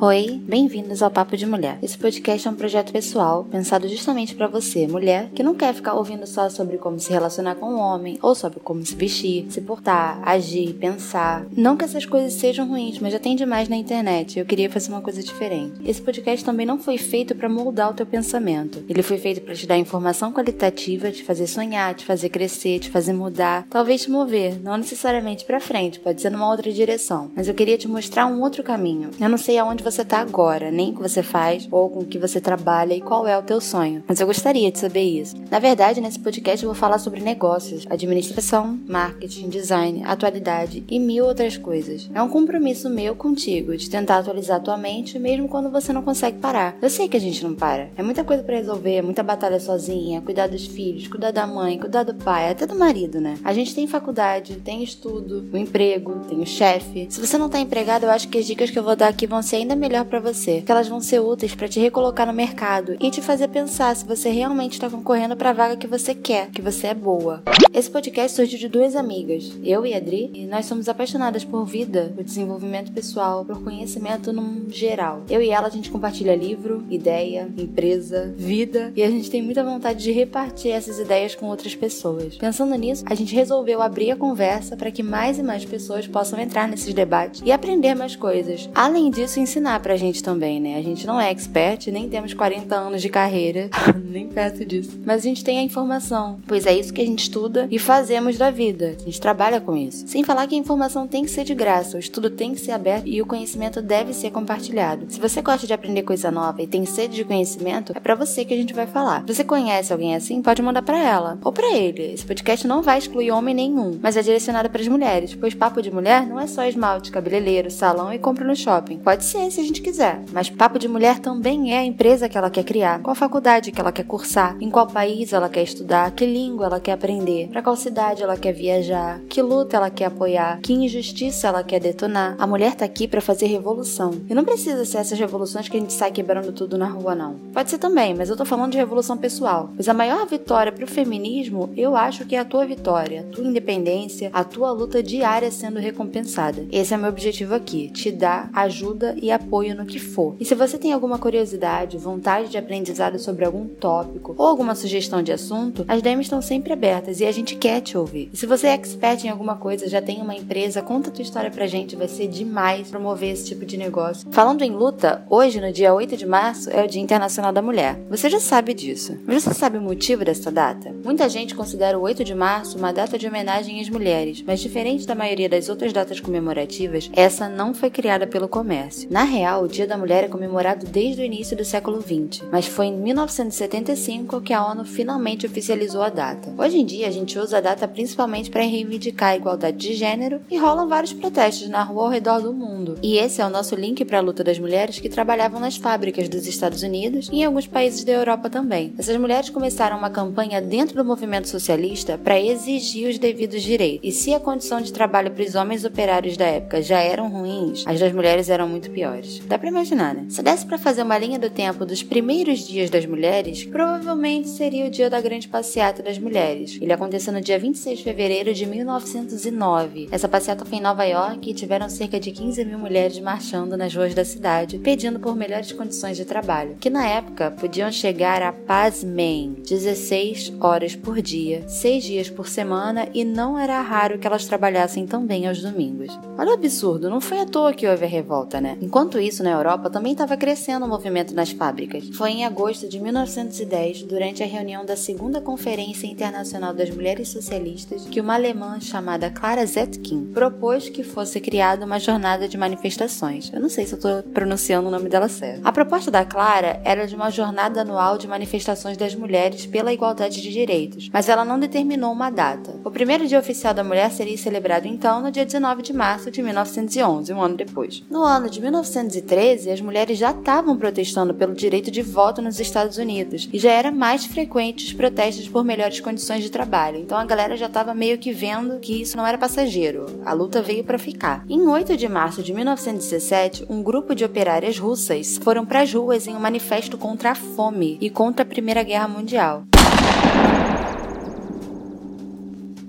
Oi, bem-vindos ao Papo de Mulher. Esse podcast é um projeto pessoal, pensado justamente para você, mulher, que não quer ficar ouvindo só sobre como se relacionar com um homem, ou sobre como se vestir, se portar, agir, pensar. Não que essas coisas sejam ruins, mas já tem demais na internet, eu queria fazer uma coisa diferente. Esse podcast também não foi feito para moldar o teu pensamento. Ele foi feito para te dar informação qualitativa, te fazer sonhar, te fazer crescer, te fazer mudar, talvez te mover, não necessariamente para frente, pode ser numa outra direção. Mas eu queria te mostrar um outro caminho. Eu não sei aonde você tá agora, nem o que você faz, ou com o que você trabalha e qual é o teu sonho. Mas eu gostaria de saber isso. Na verdade, nesse podcast eu vou falar sobre negócios, administração, marketing, design, atualidade e mil outras coisas. É um compromisso meu contigo, de tentar atualizar tua mente, mesmo quando você não consegue parar. Eu sei que a gente não para. É muita coisa pra resolver, é muita batalha sozinha, cuidar dos filhos, cuidar da mãe, cuidar do pai, até do marido, né? A gente tem faculdade, tem estudo, um emprego, tem o chefe. Se você não tá empregado, eu acho que as dicas que eu vou dar aqui vão ser ainda melhor pra você, que elas vão ser úteis pra te recolocar no mercado e te fazer pensar se você realmente tá concorrendo pra vaga que você quer, que você é boa. Esse podcast surgiu de duas amigas, eu e a Adri, e nós somos apaixonadas por vida, por desenvolvimento pessoal, por conhecimento num geral. Eu e ela, a gente compartilha livro, ideia, empresa, vida, e a gente tem muita vontade de repartir essas ideias com outras pessoas. Pensando nisso, a gente resolveu abrir a conversa pra que mais e mais pessoas possam entrar nesses debates e aprender mais coisas. Além disso, ensinar pra gente também, né? A gente não é expert, nem temos 40 anos de carreira, nem perto disso. Mas a gente tem a informação, pois é isso que a gente estuda e fazemos da vida. A gente trabalha com isso. Sem falar que a informação tem que ser de graça, o estudo tem que ser aberto e o conhecimento deve ser compartilhado. Se você gosta de aprender coisa nova e tem sede de conhecimento, é pra você que a gente vai falar. Se você conhece alguém assim, pode mandar pra ela, ou pra ele. Esse podcast não vai excluir homem nenhum, mas é direcionado pras mulheres, pois Papo de Mulher não é só esmalte, cabeleireiro, salão e compra no shopping. Pode ser se a gente quiser, mas Papo de Mulher também é a empresa que ela quer criar, qual faculdade que ela quer cursar, em qual país ela quer estudar, que língua ela quer aprender, pra qual cidade ela quer viajar, que luta ela quer apoiar, que injustiça ela quer detonar. A mulher tá aqui pra fazer revolução. E não precisa ser essas revoluções que a gente sai quebrando tudo na rua, não. Pode ser também, mas eu tô falando de revolução pessoal, pois a maior vitória pro feminismo, eu acho que é a tua vitória, a tua independência, a tua luta diária sendo recompensada. Esse é meu objetivo aqui, te dar ajuda e apoio no que for. E se você tem alguma curiosidade, vontade de aprendizado sobre algum tópico ou alguma sugestão de assunto, as DMs estão sempre abertas e a gente quer te ouvir. E se você é expert em alguma coisa, já tem uma empresa, conta a tua história pra gente, vai ser demais promover esse tipo de negócio. Falando em luta, hoje, no dia 8 de março, é o Dia Internacional da Mulher. Você já sabe disso. Mas você sabe o motivo dessa data? Muita gente considera o 8 de março uma data de homenagem às mulheres, mas diferente da maioria das outras datas comemorativas, essa não foi criada pelo comércio. Na real, o Dia da Mulher é comemorado desde o início do século XX, mas foi em 1975 que a ONU finalmente oficializou a data. Hoje em dia, a gente usa a data principalmente para reivindicar a igualdade de gênero e rolam vários protestos na rua ao redor do mundo. E esse é o nosso link para a luta das mulheres que trabalhavam nas fábricas dos Estados Unidos e em alguns países da Europa também. Essas mulheres começaram uma campanha dentro do movimento socialista para exigir os devidos direitos. E se a condição de trabalho para os homens operários da época já eram ruins, as das mulheres eram muito piores. Dá pra imaginar, né? Se desse pra fazer uma linha do tempo dos primeiros dias das mulheres, provavelmente seria o dia da grande passeata das mulheres. Ele aconteceu no dia 26 de fevereiro de 1909. Essa passeata foi em Nova York e tiveram cerca de 15 mil mulheres marchando nas ruas da cidade, pedindo por melhores condições de trabalho, que na época podiam chegar a, pasmem, 16 horas por dia, 6 dias por semana, e não era raro que elas trabalhassem também aos domingos. Olha o absurdo, não foi à toa que houve a revolta, né? Enquanto isso, na Europa também estava crescendo o movimento nas fábricas. Foi em agosto de 1910, durante a reunião da Segunda Conferência Internacional das Mulheres Socialistas, que uma alemã chamada Clara Zetkin propôs que fosse criada uma jornada de manifestações. Eu não sei se eu tô pronunciando o nome dela certo. A proposta da Clara era de uma jornada anual de manifestações das mulheres pela igualdade de direitos, mas ela não determinou uma data. O primeiro dia oficial da mulher seria celebrado então no dia 19 de março de 1911, um ano depois. No ano de 1913, as mulheres já estavam protestando pelo direito de voto nos Estados Unidos e já era mais frequente os protestos por melhores condições de trabalho, então a galera já estava meio que vendo que isso não era passageiro, a luta veio para ficar. Em 8 de março de 1917, um grupo de operárias russas foram para as ruas em um manifesto contra a fome e contra a Primeira Guerra Mundial.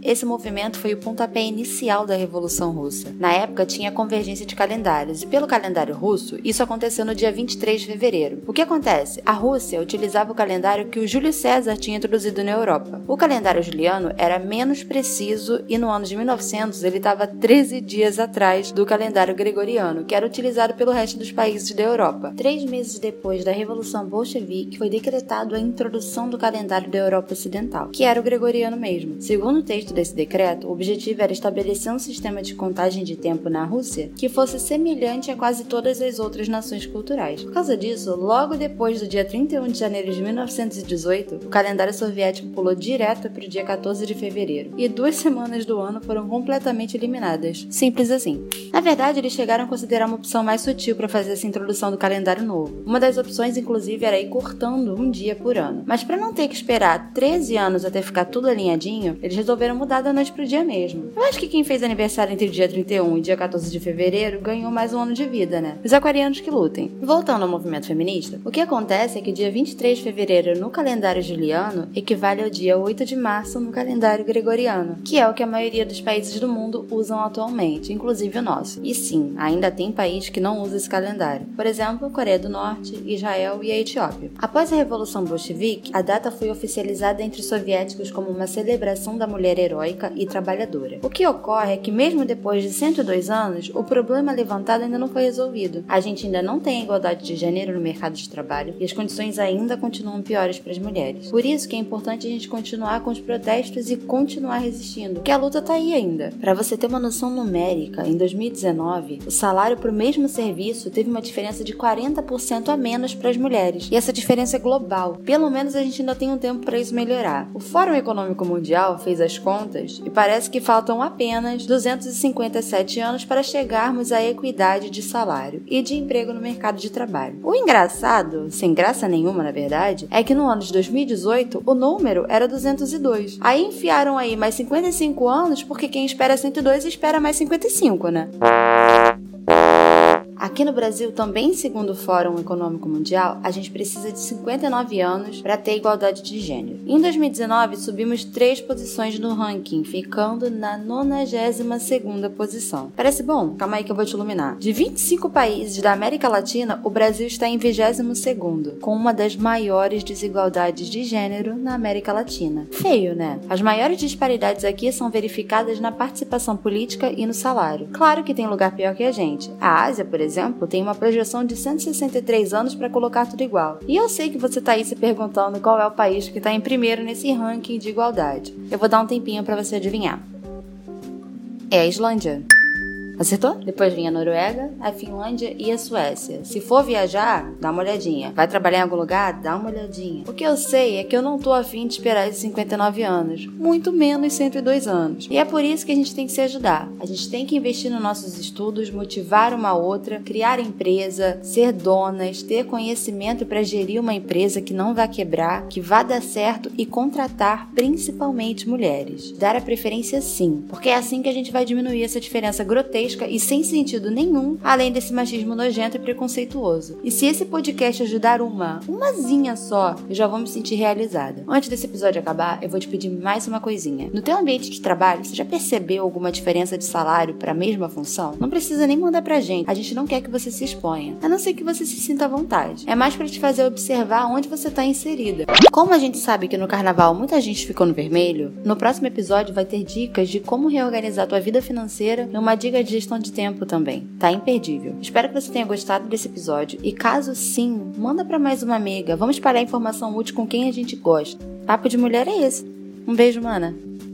Esse movimento foi o pontapé inicial da Revolução Russa. Na época tinha convergência de calendários, e pelo calendário russo, isso aconteceu no dia 23 de fevereiro. O que acontece? A Rússia utilizava o calendário que o Júlio César tinha introduzido na Europa. O calendário juliano era menos preciso e no ano de 1900 ele estava 13 dias atrás do calendário gregoriano, que era utilizado pelo resto dos países da Europa. 3 meses depois da Revolução Bolchevique, foi decretado a introdução do calendário da Europa Ocidental, que era o gregoriano mesmo. Segundo o texto desse decreto, o objetivo era estabelecer um sistema de contagem de tempo na Rússia que fosse semelhante a quase todas as outras nações culturais. Por causa disso, logo depois do dia 31 de janeiro de 1918, o calendário soviético pulou direto para o dia 14 de fevereiro, e 2 semanas do ano foram completamente eliminadas. Simples assim. Na verdade, eles chegaram a considerar uma opção mais sutil para fazer essa introdução do calendário novo. Uma das opções, inclusive, era ir cortando um dia por ano. Mas para não ter que esperar 13 anos até ficar tudo alinhadinho, eles resolveram mudar da noite pro dia mesmo. Eu acho que quem fez aniversário entre o dia 31 e dia 14 de fevereiro ganhou mais um ano de vida, né? Os aquarianos que lutem. Voltando ao movimento feminista, o que acontece é que o dia 23 de fevereiro no calendário juliano equivale ao dia 8 de março no calendário gregoriano, que é o que a maioria dos países do mundo usam atualmente, inclusive o nosso. E sim, ainda tem país que não usa esse calendário. Por exemplo, a Coreia do Norte, Israel e a Etiópia. Após a Revolução Bolchevique, a data foi oficializada entre os soviéticos como uma celebração da mulher heróica e trabalhadora. O que ocorre é que mesmo depois de 102 anos, o problema levantado ainda não foi resolvido. A gente ainda não tem igualdade de gênero no mercado de trabalho e as condições ainda continuam piores para as mulheres. Por isso que é importante a gente continuar com os protestos e continuar resistindo, que a luta tá aí ainda. Para você ter uma noção numérica, em 2019, o salário para o mesmo serviço teve uma diferença de 40% a menos para as mulheres. E essa diferença é global. Pelo menos a gente ainda tem um tempo para isso melhorar. O Fórum Econômico Mundial fez as contas e parece que faltam apenas 257 anos para chegarmos à equidade de salário e de emprego no mercado de trabalho. O engraçado, sem graça nenhuma na verdade, é que no ano de 2018 o número era 202. Aí enfiaram aí mais 55 anos porque quem espera 102 espera mais 55, né? Aqui no Brasil, também segundo o Fórum Econômico Mundial, a gente precisa de 59 anos para ter igualdade de gênero. Em 2019, subimos 3 posições no ranking, ficando na 92ª posição. Parece bom? Calma aí que eu vou te iluminar. De 25 países da América Latina, o Brasil está em 22º, com uma das maiores desigualdades de gênero na América Latina. Feio, né? As maiores disparidades aqui são verificadas na participação política e no salário. Claro que tem lugar pior que a gente. A Ásia, por exemplo, tem uma projeção de 163 anos para colocar tudo igual. E eu sei que você tá aí se perguntando qual é o país que está em primeiro nesse ranking de igualdade. Eu vou dar um tempinho para você adivinhar. É a Islândia. Acertou? Depois vinha a Noruega, a Finlândia e a Suécia. Se for viajar, dá uma olhadinha. Vai trabalhar em algum lugar? Dá uma olhadinha. O que eu sei é que eu não tô afim de esperar esses 59 anos, muito menos 102 anos. E é por isso que a gente tem que se ajudar. A gente tem que investir nos nossos estudos, motivar uma outra, criar empresa, ser donas, ter conhecimento para gerir uma empresa que não vai quebrar, que vai dar certo e contratar principalmente mulheres. Dar a preferência sim, porque é assim que a gente vai diminuir essa diferença grotesca e sem sentido nenhum, além desse machismo nojento e preconceituoso. E se esse podcast ajudar umazinha só, eu já vou me sentir realizada. Antes desse episódio acabar, eu vou te pedir mais uma coisinha. No teu ambiente de trabalho, você já percebeu alguma diferença de salário para a mesma função? Não precisa nem mandar pra gente. A gente não quer que você se exponha, a não ser que você se sinta à vontade. É mais para te fazer observar onde você tá inserida. Como a gente sabe que no carnaval muita gente ficou no vermelho, no próximo episódio vai ter dicas de como reorganizar tua vida financeira e uma dica de gestão de tempo também. Tá imperdível. Espero que você tenha gostado desse episódio e caso sim, manda pra mais uma amiga. Vamos espalhar informação útil com quem a gente gosta. Papo de mulher é esse. Um beijo, mana.